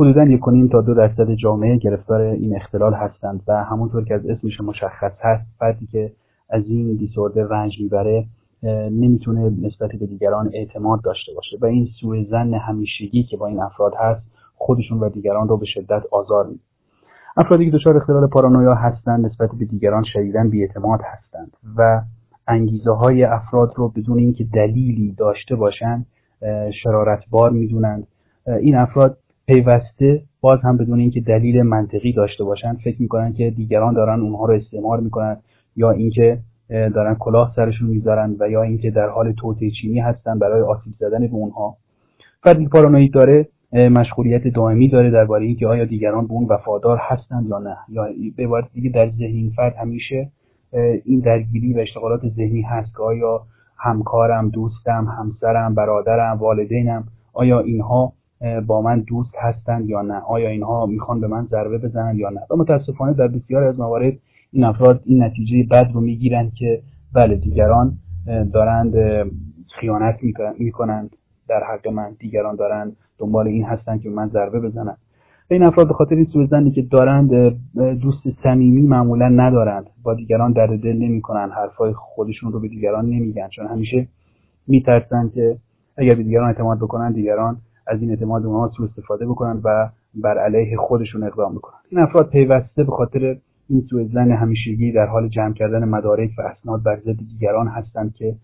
حدوداً 1.5 تا 2% جامعه گرفتار این اختلال هستند و همونطور که از اسمش مشخص هست، فردی که از این دیسوردر رنج میبره نمیتونه نسبت به دیگران اعتماد داشته باشه و این سوء ظن همیشگی که با این افراد هست خودشون و دیگران رو به شدت آزار میده. افرادی که دچار اختلال پارانویا هستند نسبت به دیگران شدیداً بی‌اعتماد هستند و انگیزه‌های افراد رو بدون اینکه دلیلی داشته باشند شرارتبار میدونند. این افراد پیوسته باز هم بدون اینکه دلیل منطقی داشته باشند فکر میکنن که دیگران دارن اونها رو استعمار میکنن یا اینکه دارن کلاه سرشون میذارن و یا اینکه در حال توطئه چینی هستن برای آسیب زدن به اونها. فردی که پارانوید داره مشغولیت دائمی داره درباره اینکه آیا دیگران به اون وفادار هستند یا نه، یا به عبارت دیگه در ذهن فرد همیشه این درگیری و اشتغالات ذهنی هست که آیا همکارم، دوستم، همسرم، برادرم، والدینم، آیا اینها با من دوست هستند یا نه، آیا اینها میخوان به من ضربه بزنند یا نه. و متاسفانه در بسیاری از موارد این افراد این نتیجه بد رو میگیرن که بله دیگران دارند خیانت میکنند در حق من، دیگران دارند دنبال این هستند که من ضربه بزنند. و این افراد به خاطر این سوء ظنی که دارند دوست صمیمی معمولا ندارند، با دیگران درد دل نمیکنن، حرفای خودشون رو به دیگران نمیگن چون همیشه میترسن که اگر به دیگران اعتماد بکنن دیگران از این اعتماد اونها سوء استفاده بکنن و بر علیه خودشون اقدام بکنن. این افراد پیوسته به خاطر این سوء ظن همیشگی در حال جمع کردن مدارک و اسناد بر ضد دیگران هستند که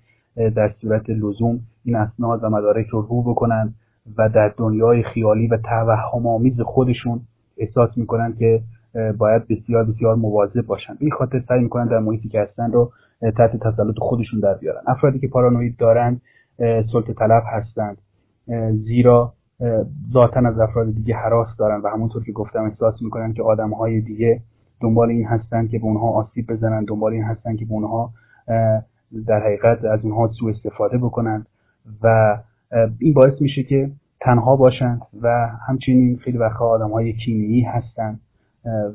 در صورت لزوم این اسناد و مدارک رو رو بکنن و در دنیای خیالی و توهم‌آمیز خودشون احساس میکنن که باید بسیار بسیار مواظب باشن. این خاطر سعی میکنن در محیطی که هستن رو تحت تسلط خودشون در بیارن. افرادی که پارانوید دارن سلطه طلب هستند، زیرا ذاتن از افراد دیگه هراس دارن و همونطور که گفتم احساس میکنن که آدمهای دیگه دنبال این هستن که به اونها آسیب بزنن، دنبال این هستن که به اونها در حقیقت از اونها سوء استفاده بکنن و این باعث میشه که تنها باشن و همچنین خیلی وقت‌ها آدم‌های کینه‌ای هستن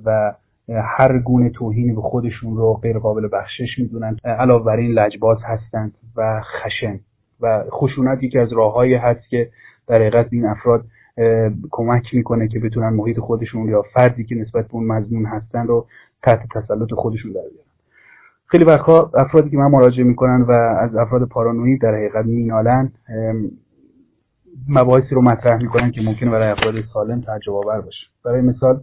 و هر گونه توهین به خودشون رو غیر قابل بخشش میدونن. علاوه بر این لجباز هستند و خشن و خشونت یکی از راه‌هایی هست که در حقیقت این افراد کمک میکنه که بتونن محیط خودشون یا فردی که نسبت به اون مظنون هستن رو تحت تسلط خودشون در بیارن. خیلی وقت‌ها افرادی که من مراجعه میکنن و از افراد پارانوید در حقیقت مینالن مباحثی رو مطرح میکنن که ممکنه برای افراد سالم تعجب آور باشه. برای مثال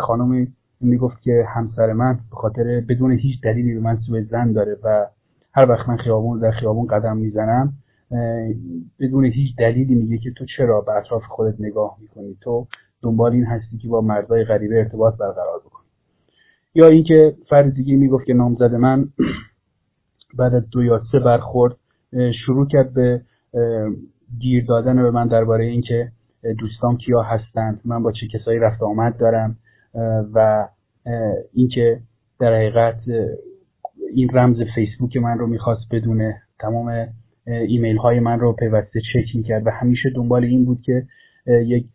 خانمی میگفت که همسر من به خاطر بدون هیچ دلیلی به من سوء ظن داره و هر وقت من در خیابون قدم میزنم بدون هیچ دلیلی میگه که تو چرا به اطراف خودت نگاه میکنی، تو دنبال این هستی که با مردای غریبه ارتباط برقرار بکنی. یا اینکه فرد دیگه میگفت که نامزد من بعد از 2 یا 3 برخورد شروع کرد به گیر دادن به من درباره اینکه دوستان کیا هستند، من با چه کسایی رفت آمد دارم و اینکه در حقیقت این رمز فیسبوک من رو میخواست بدونه، تمام ایمیل های من رو پیوسته چک میکرد و همیشه دنبال این بود که یک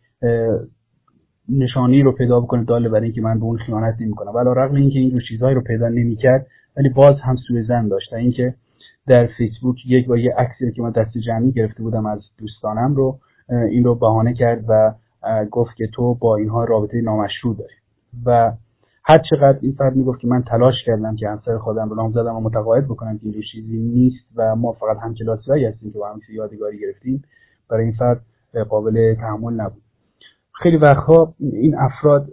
نشانی رو پیدا بکنه داله برای اینکه من به اون خیانت نمیکنم. علاوه بر اینکه این چیزهایی رو پیدا نمیکرد ولی باز هم سوء ظن داشت. اینکه در فیسبوک یک بار یه عکسی که من دست جمعی گرفته بودم از دوستانم رو این رو بهانه کرد و گفت که تو با اینها رابطه نامشروع داری و هر چقدر این فرد میگفت که من تلاش کردم که همسر خودم رو نامزدم و متقاعد بکنم که این چیزی نیست و ما فقط همکلاسی‌هایی هستیم که با هم یادگاری گرفتیم، برای این فرد قابل تحمل نبود. خیلی وقت‌ها این افراد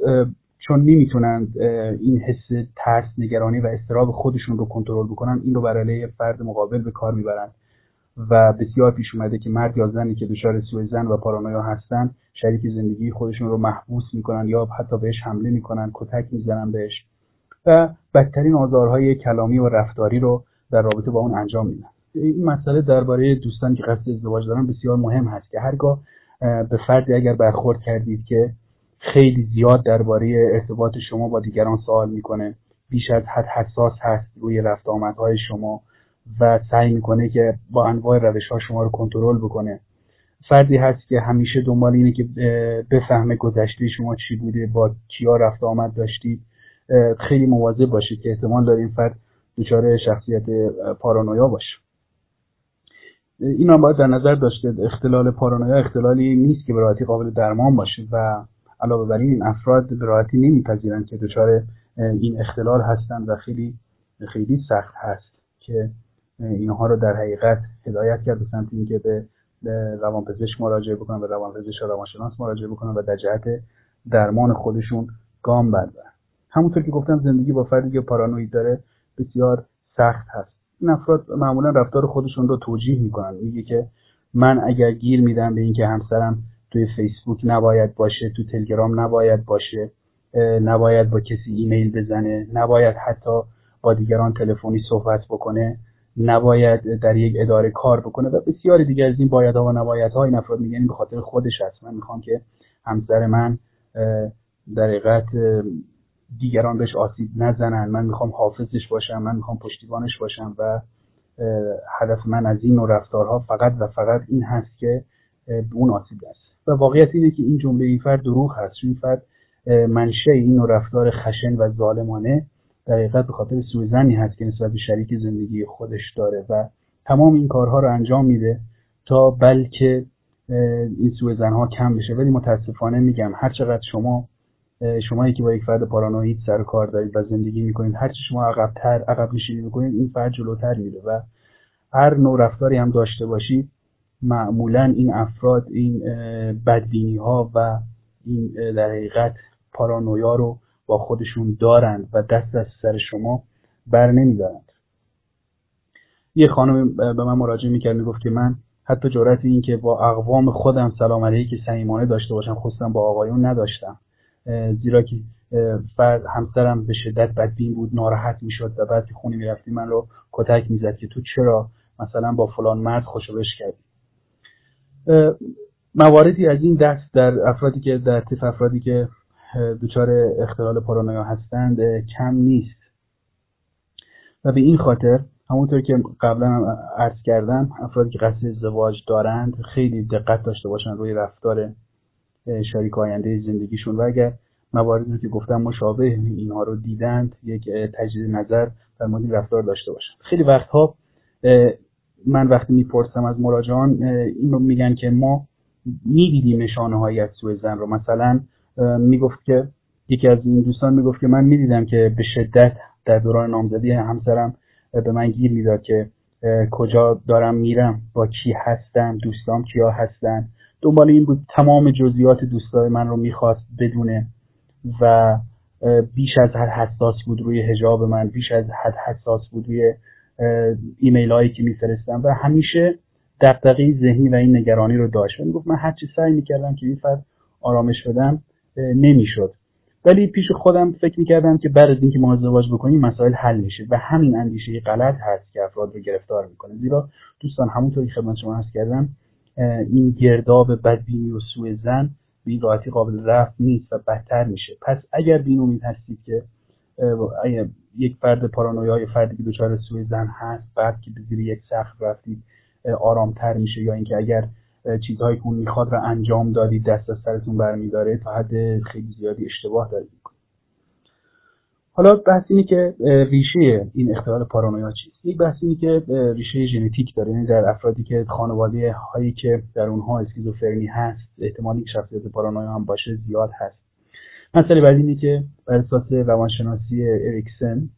چون نمیتونند این حس ترس، نگرانی و اضطراب خودشون رو کنترل بکنن، این رو بر علیه فرد مقابل به کار میبرن و بسیار پیش اومده که مرد یا زنی که دچار سوء ظن و پارانویا هستن شریک زندگی خودشون رو محبوس میکنن یا حتی بهش حمله میکنن، کتک میزنن بهش و بدترین آزارهای کلامی و رفتاری رو در رابطه با اون انجام میدن. این مسئله درباره دوستانی که قصد ازدواج دارن بسیار مهم هست که هرگاه به فردی اگر برخورد کردید که خیلی زیاد درباره ارتباط شما با دیگران سوال میکنه، بیش از حد حساس هست روی رفت آمدهای شما و سعی میکنه که با انواع روش‌ها شما رو کنترل بکنه، فردی هست که همیشه دنبال اینه که بفهمه گذشته شما چی بوده، با کیا رفت آمد داشتید، خیلی مواظب باشید که احتمال داره این فرد دچار شخصیت پارانویا باشه. این هم باید در نظر داشت که اختلال پارانویا اختلالی نیست که به راحتی قابل درمان باشه و علاوه بر این افراد به راحتی نمیپذیرن که دچار این اختلال هستند و خیلی خیلی سخت هست که اینها رو در حقیقت هدایت کرد به سمت اینکه به روانپزشک مراجعه بکنن و روانپزشک و روانشناس مراجعه بکنن و در جهت درمان خودشون گام بردارن. همونطور که گفتم زندگی با فردی که پارانوید داره بسیار سخت هست. این افراد معمولا رفتار خودشون رو توجیه میکنن، میگه که من اگر گیر میدم به اینکه همسرم توی فیسبوک نباید باشه، تو تلگرام نباید باشه، نباید با کسی ایمیل بزنه، نباید حتی با دیگران تلفنی صحبت بکنه، نباید در یک اداره کار بکنه و بسیاری دیگه از این بایدها و نبایدها، این افراد میگن به خاطر خودش هست، من میخوام که همسر من در حقیقت دیگران بهش آسیب نزنن، من میخوام حافظش باشم، من میخوام پشتیبانش باشم و هدف من از این نوع رفتارها فقط و فقط این هست که به اون آسیب رسه. و واقعیت اینه که این جمله این فرد دروغ هست، چون این فرد منشأ این نوع رفتار خشن و ظالمانه در حقیقت به خاطر سوء ظنی هست که نسبت به شریک زندگی خودش داره و تمام این کارها رو انجام میده تا بلکه این سوء ظنها کم بشه. ولی متاسفانه میگم هر چقدر شمایی که با یک فرد پارانوید سر کار دارید و زندگی میکنید، هرچی شما عقب نشینی میکنید این فرد جلوتر میره و هر نوع رفتاری هم داشته باشید معمولا این افراد این بدبینی ها و این در حقیقت پارانویا رو با خودشون دارند و دست از سر شما بر نمیدارند. یه خانم به من مراجعه میکرد، میگفت که من حتی جرأت این که با اقوام خودم سلام علیک صمیمانه داشته باشم خواستم با آقایون نداشتم، زیرا که فرد همسرم به شدت بدبین بود، ناراحت میشد و بعد که خونه میرفتیم من رو کتک میزد که تو چرا مثلا با فلان مرد خوشوبش کردی. مواردی از این دست در افرادی که در طیف افرادی که دچار اختلال پارانویا هستند کم نیست و به این خاطر همونطور که قبلا هم عرض کردم افرادی که قصد ازدواج دارند خیلی دقت داشته باشند روی رفتار شریک آینده زندگیشون و اگر مواردی که گفتم مشابه اینها رو دیدند یک تجدید نظر در مورد رفتار داشته باشند. خیلی وقتها من وقتی میپرسم از مراجعان این رو میگن که ما میدیدیم نشانه هایی از سوء ظن رو، مثلا میگفت که یکی از این دوستان میگفت که من میدیدم که به شدت در دوران نامزدی همسرم به من گیر میداد که کجا دارم میرم، با کی هستم، دوستام کیا هستن، دنبال این بود تمام جزئیات دوستای من رو میخواست بدونه و بیش از حد حساس بود روی حجاب من، بیش از حد حساس بود روی ایمیل هایی که میفرستم و همیشه دغدغه ذهنی و این نگرانی رو داشت و میگفت من هرچی سعی میکردم که این فرد آرامش بدم نمیشد، ولی پیش خودم فکر میکردم که بعد از اینکه ما ازدواج بکنیم مسائل حل میشه و همین اندیشه غلط هست که افراد رو گرفتار میکنه، زیرا دوستان همونطوری خدمت شما عرض کردم این گرداب بدبینی و سوء ظن به این راحتی قابل رفع نیست و بدتر میشه. پس اگر به این امید هستید که یک فرد پارانویا یا فردی که دچار سوء ظن هست بعد که به زیر یک سقف رفتید آرامتر میشه یا اینکه اگر چیزهایی که اون میخواد را انجام دادید دست از سرتون برمیداره تا حد خیلی زیادی اشتباه دارید میکنید. حالا بحث اینه که ریشه این اختلال پارانویا چیست؟ یک بحث اینه که ریشه ژنتیک داره، یعنی در افرادی که خانواده هایی که در اونها اسکیزوفرنی هست احتمال اینکه شخصیت پارانویا هم باشه زیاد هست. مسئله بعد اینه که بر اساس روانشناسی اریکسن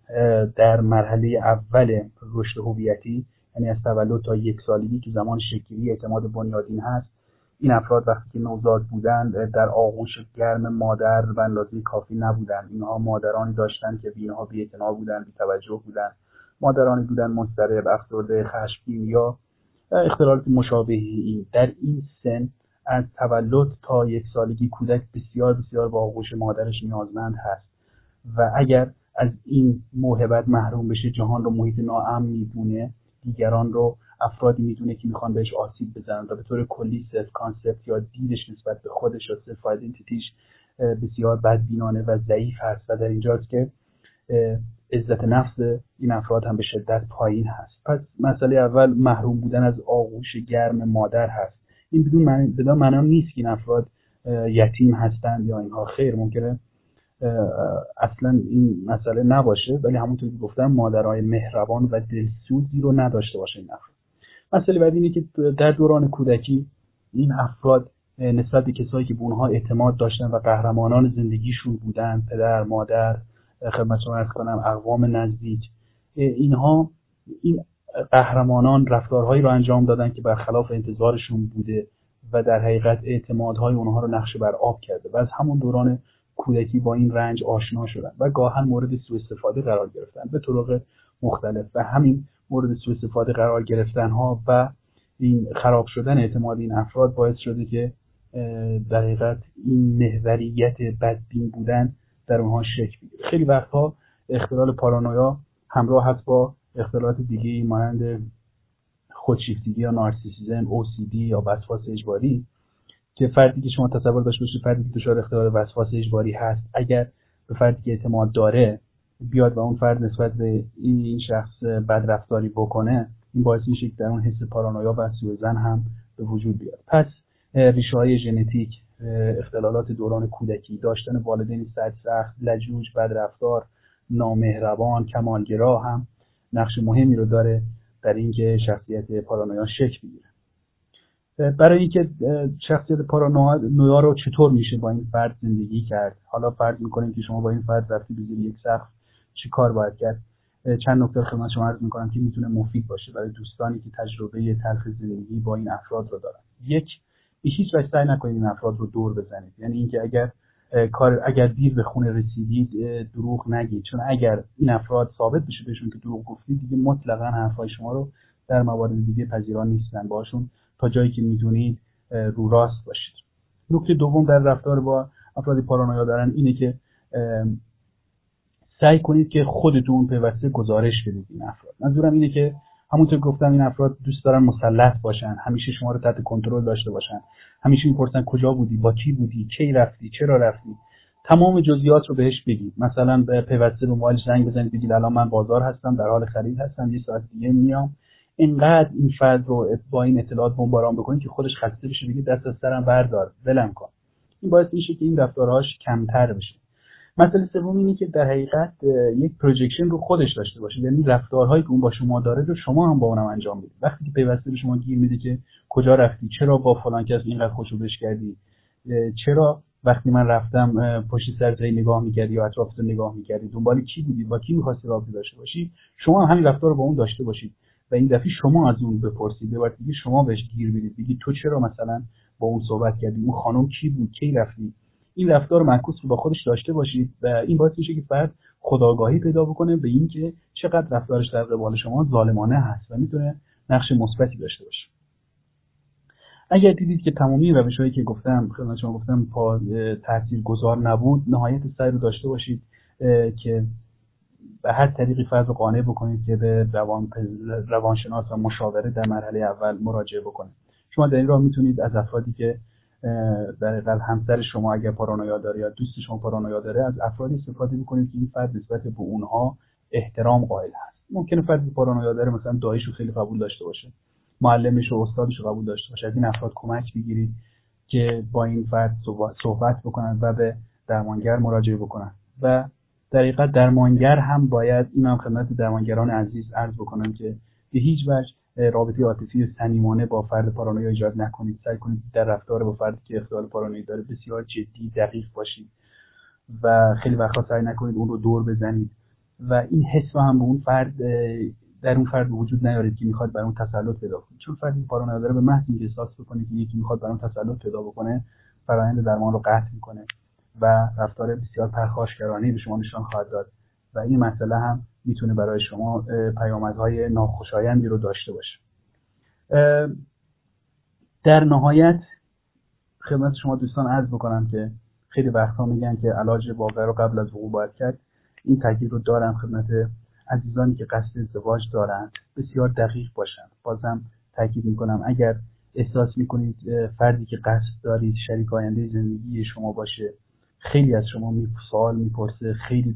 در مرحله اول رشد هویتی، یعنی از تولد تا یک سالگی که زمان شکلی اعتماد بنیادین هست، این افراد وقتی که نوزاد بودند در آغوش گرم مادر به اندازه کافی نبودند. اینها مادرانی داشتند که اینها بی‌اعتنا بودند، بی‌توجه بودند، مادرانی بودند مضطرب، افسرده، خشمگین یا اختلالات مشابه این. در این سن از تولد تا یک سالگی کودک بسیار بسیار به آغوش مادرش نیازمند هست و اگر از این موهبت محروم بشه جهان رو محیط ناامن می‌دونه، دیگران رو افرادی میدونه که میخوان بهش آسیب بزنن و به طور کلی سلف کانسپت یا دیدش نسبت به خودش یا سلف آیدنتیتیش بسیار بدبینانه و ضعیف هست و در اینجاست که عزت نفس این افراد هم به شدت پایین هست. پس مسئله اول محروم بودن از آغوش گرم مادر هست. این بدون معنی نیست که این افراد یتیم هستند یا اینها، خیر، ممکنه اصلا این مسئله نباشه، ولی همونطور که گفتم مادرای مهربان و دلسوزی رو نداشته باشه این افراد. مسئله بعد اینه که در دوران کودکی این افراد نسبت به کسایی که به اونها اعتماد داشتن و قهرمانان زندگیشون بودن، پدر، مادر، خدمتتون عرض کنم اقوام نزدیک، اینها این قهرمانان رفتارهایی رو انجام دادن که برخلاف انتظارشون بوده و در حقیقت اعتمادهای اونها رو نقش بر آب کرده و از همون دوران کودکی با این رنج آشنا شدن و گاهن مورد سوء استفاده قرار گرفتن به طرق مختلف و همین مورد سوء استفاده قرار گرفتن ها و این خراب شدن اعتماد این افراد باعث شده که در حقیقت این محوریت بدبین بودن در اونها شکل بگیره. خیلی وقتها اختلال پارانویا همراه هست با اختلالات دیگه مانند خودشیفتگی یا نارسیسیزم، OCD یا وسواس اجباری که فردی که شما تصور داشته باشید فردی که دچار اختلال وسواس اجباری هست اگر به فردی که اعتماد داره بیاد و اون فرد نسبت به این شخص بدرفتاری بکنه، این باعث میشه که در اون حس پارانویا و سوء ظن هم به وجود بیاد. پس ریشه‌های ژنتیک، اختلالات دوران کودکی، داشتن والدین سرسخت، لجوج، بدرفتار، نامهربان، کمالگرا هم نقش مهمی رو داره در اینکه شخصیت پارانویا شکل بگیره. برای اینکه شخصیت پارانویا رو چطور میشه با این فرد زندگی کرد، حالا فرض می‌کنیم که شما با این فرد رفتید به زیر یک سقف، چی کار باید کرد؟ چند نکته خدمت شما عرض می‌کنم که میتونه مفید باشه برای دوستانی که تجربه تلخ زندگی با این افراد رو دارن. یک، به هیچ وجه سعی نکنید این افراد رو دور بزنید، یعنی اینکه اگر دیر به خونه رسیدید دروغ نگید، چون اگر این افراد ثابت بشه بهشون که دروغ گفتید دیگه مطلقاً حرفای شما رو در موارد دیگه پذیرا نیستن، باشون تا جایی که میدونید رو راست باشید. نکته دوم در رفتار با افراد پارانویا دارن اینه که سعی کنید که خودتون پیوسته گزارش بدید این افراد. منظورم اینه که همونطور گفتم این افراد دوست دارن مسلط باشن، همیشه شما رو تحت کنترل داشته باشن، همیشه میپرسن کجا بودی، با کی بودی، کی رفتی، چرا رفتی، تمام جزئیات رو بهش بگید. مثلا پیوسته به موبایل زنگ بزنید بگید الان من بازار هستم، در حال خرید هستم، یه ساعت دیگه میام. اینقدر این فرد رو با این اطلاعات بمباران بکنید که خودش خسته بشه بگید دست از سرم بردار، ولم کن. این باعث میشه که این رفتارهاش کمتر بشه. مسئله سوم اینه که در حقیقت یک پروژکشن رو خودش داشته باشه، یعنی رفتارهایی که اون با شما داره رو شما هم با اونم انجام بدید. وقتی که پیوسته به شما گیر میده که کجا رفتی، چرا با فلان کس اینقدر خوشوبش کردی، چرا وقتی من رفتم پشت سرت نگاه می‌کردی یا اطرافت نگاه می‌کردی، دنبال کی بودی، با کی می‌خواستی رابطه داشته باشی، شما هم همین رفتار رو با اون داشته باشید و این دفعه شما از اون بپرسید، به وقتی که شما بهش گیر میدید بگید تو چرا مثلا با اون صحبت کردی، اون خانم کی بود، کی رفتی. این رفتار معکوس رو با خودش داشته باشید و این باعث میشه که فرد خودآگاهی پیدا بکنه به اینکه چقدر رفتارش در قبال شما ظالمانه هست و میتونه نقش مثبتی داشته باشه. اگر دیدید که تمامی روش‌هایی که گفتم خدمت شما گفتم تاثیرگذار نبود، نهایت سعی رو داشته باشید که به هر طریقی فرد رو قانع بکنید که به روانشناس و مشاوره در مرحله اول مراجعه بکنه. شما در این راه میتونید از افرادی که در حال همسر شما اگر پارانویا داره یا دوست شما پارانویا داره از افرادی استفاده می‌کنید که این فرد نسبت به اونها احترام قائل هست. ممکنه فردی پارانویا داره مثلا داییشو خیلی قبول داشته باشه، معلمش و استادش رو قبول داشته باشه، از این افراد کمک بگیرید که با این فرد صحبت بکنن و به درمانگر مراجعه بکنن و در حقیقت درمانگر هم باید اینم خدمت درمانگران عزیز عرض بکنم که به هیچ وجه رابطه عاطفی صمیمانه با فرد پارانویا ایجاد نکنید. سعی کنید در رفتار با فردی که اختلال پارانویا داره بسیار جدی دقیق باشید و خیلی وقتا سعی نکنید اون رو دور بزنید و این حس رو هم به اون فرد در اون فرد وجود نیارید که میخواد بر اون تسلط پیدا کنه، چون فردی پارانویا داره به محض اینکه احساس بکنه که یکی میخواد بر اون تسلط پیدا بکنه فرآیند درمان رو قطع میکنه و رفتار بسیار پرخاشگرانه به شما نشان خواهد داد و این مسئله هم میتونه برای شما پیامدهای ناخوشایندی رو داشته باشه. در نهایت خدمت شما دوستان عرض بکنم که خیلی وقتا میگن که علاج واقعه رو قبل از وقوع باید کرد. این تاکید رو دارم خدمت عزیزانی که قصد ازدواج دارن بسیار دقیق باشن. بازم تاکید میکنم اگر احساس میکنید فردی که قصد دارید شریک آینده زندگی شما باشه خیلی از شما سوال میپرسه، خیلی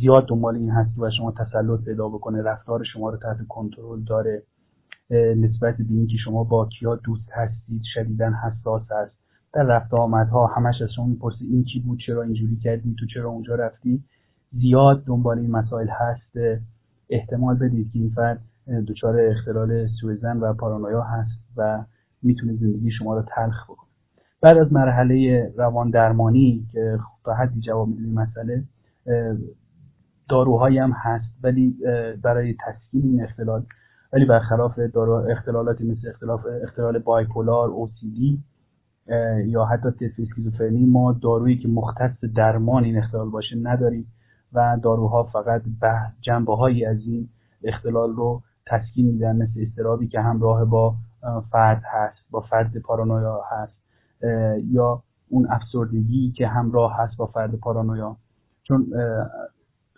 زیاد دنبال این هست که بر شما تسلط پیدا بکنه، رفتار شما رو تحت کنترل داره، نسبت به اینکه شما با کیا دوست هستید شدیداً حساس هست، در رفت آمدها همش از شما میپرسه این کی بود، چرا اینجوری کردی، تو چرا اونجا رفتی، زیاد دنبال این مسائل هست. احتمال بدید که این فرد دچار اختلال سوءظن و پارانویا هست و میتونه زندگی شما رو تلخ بکنه. بعد از مرحله روان درمانی که تا حدی جواب میده این مسئله، داروهایی هم هست ولی برای تسکین این اختلال، ولی برخلاف اختلالاتی مثل اختلال بایپولار، OCD یا حتی تف اسکیزوفرنی، ما دارویی که مختص درمان این اختلال باشه نداریم و داروها فقط به جنبه‌هایی از این اختلال رو تسکین میدن، مثل اضطرابی که همراه با فرد هست، با فرد پارانویا هست، یا اون افسردگی که همراه هست با فرد پارانویا. چون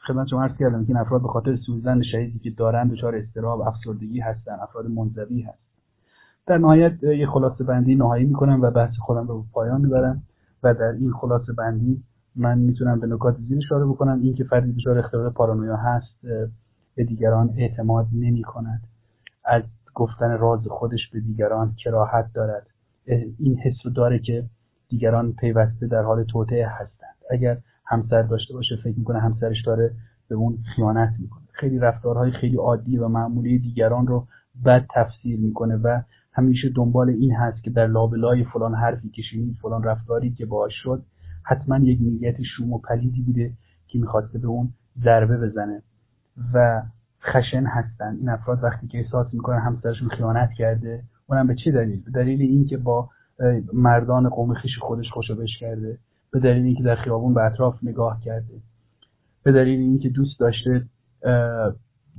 خدمت شما عرض کردم که این افراد به خاطر سوزن شدیدی که دارن دچار اضطراب، افسردگی هستن، افراد منزوی هستن. در نهایت یه خلاصه بندی نهایی میکنم و بحث خودم رو به پایان میبرم و در این خلاصه بندی من میتونم به نکات زیر اشاره بکنم. این که فردی دچار اختلال پارانویا هست به دیگران اعتماد نمی‌کند، از گفتن راز خودش به دیگران کراهت دارد، این حس رو داره که دیگران پیوسته در حال توطئه هستند. اگر همسر داشته باشه فکر میکنه همسرش داره به اون خیانت میکنه. خیلی رفتارهای خیلی عادی و معمولی دیگران رو بد تفسیر میکنه و همیشه دنبال این هست که در لابلای فلان حرفی که شنید، فلان رفتاری که باهاش شد، حتما یک نیت شوم و پلیدی بوده که میخواسته به اون ضربه بزنه و خشن هستن. این افراد وقتی که احساس میکنن همسرشون خیانت کرده، اونم به چه دلیل؟ به دلیل اینکه با مردان قوم خویش خودش خوشو بش کرده، به دلیل اینکه در خیابون به اطراف نگاه کرده، به دلیل اینکه دوست داشته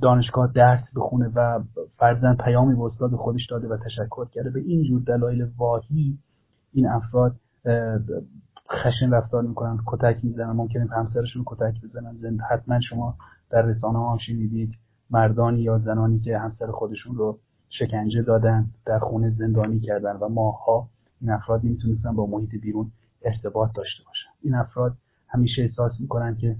دانشگاه درس بخونه و فرزن پیامی به استاد خودش داده و تشکر کرده. به این جور دلایل واهی این افراد خشن رفتار میکنن، کتک میزنن، ممکنه همسرشون کتک بزنن. حتما شما در رسانه‌ها هم شنیدید مردانی یا زنانی که همسر خودشون رو شکنجه دادن، در خونه زندانی کردن و ماه‌ها این افراد نمیتونستن با محیط بیرون ارتباط داشته باشن. این افراد همیشه احساس میکنن که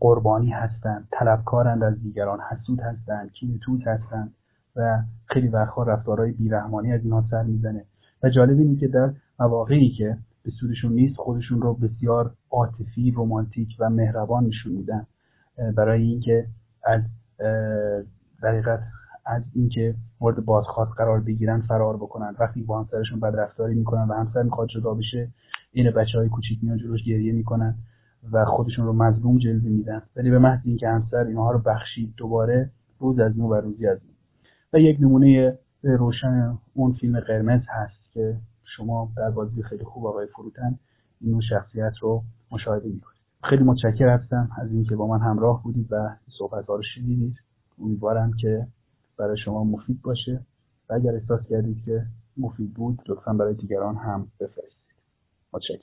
قربانی هستن، طلبکارند از دیگران، حسود هستن، کینه‌توز هستن و خیلی وقت‌ها رفتارهای بیرحمانه از اینا سر میزنه. و جالب اینه که در مواقعی که به سودشون نیست خودشون رو بسیار عاطفی، رمانتیک و مهربان نشون میدن، برای اینکه از دقیقت از اینکه مورد بازخواست قرار بگیرن فرار بکنن. وقتی با همسرشون بدرفتاری میکنن و همسر میخواد جدا بشه، این بچه‌های کوچیک میان جلوش گریه میکنن و خودشون رو مظلوم جلوه میدن، ولی به محض اینکه همسر اینها رو بخشید دوباره روز از نو و روزی از نو. و یک نمونه روشن اون فیلم قرمز هست که شما در بازی خیلی خوب آقای فروتن این شخصیت رو مشاهده میکنید. خیلی متشکرم از اینکه با من همراه بودید و صحبت‌ها رو شنیدید. امیدوارم که برای شما مفید باشه و اگر احساس کردید که مفید بود لطفاً برای دیگران هم بفرستید. متشکرم.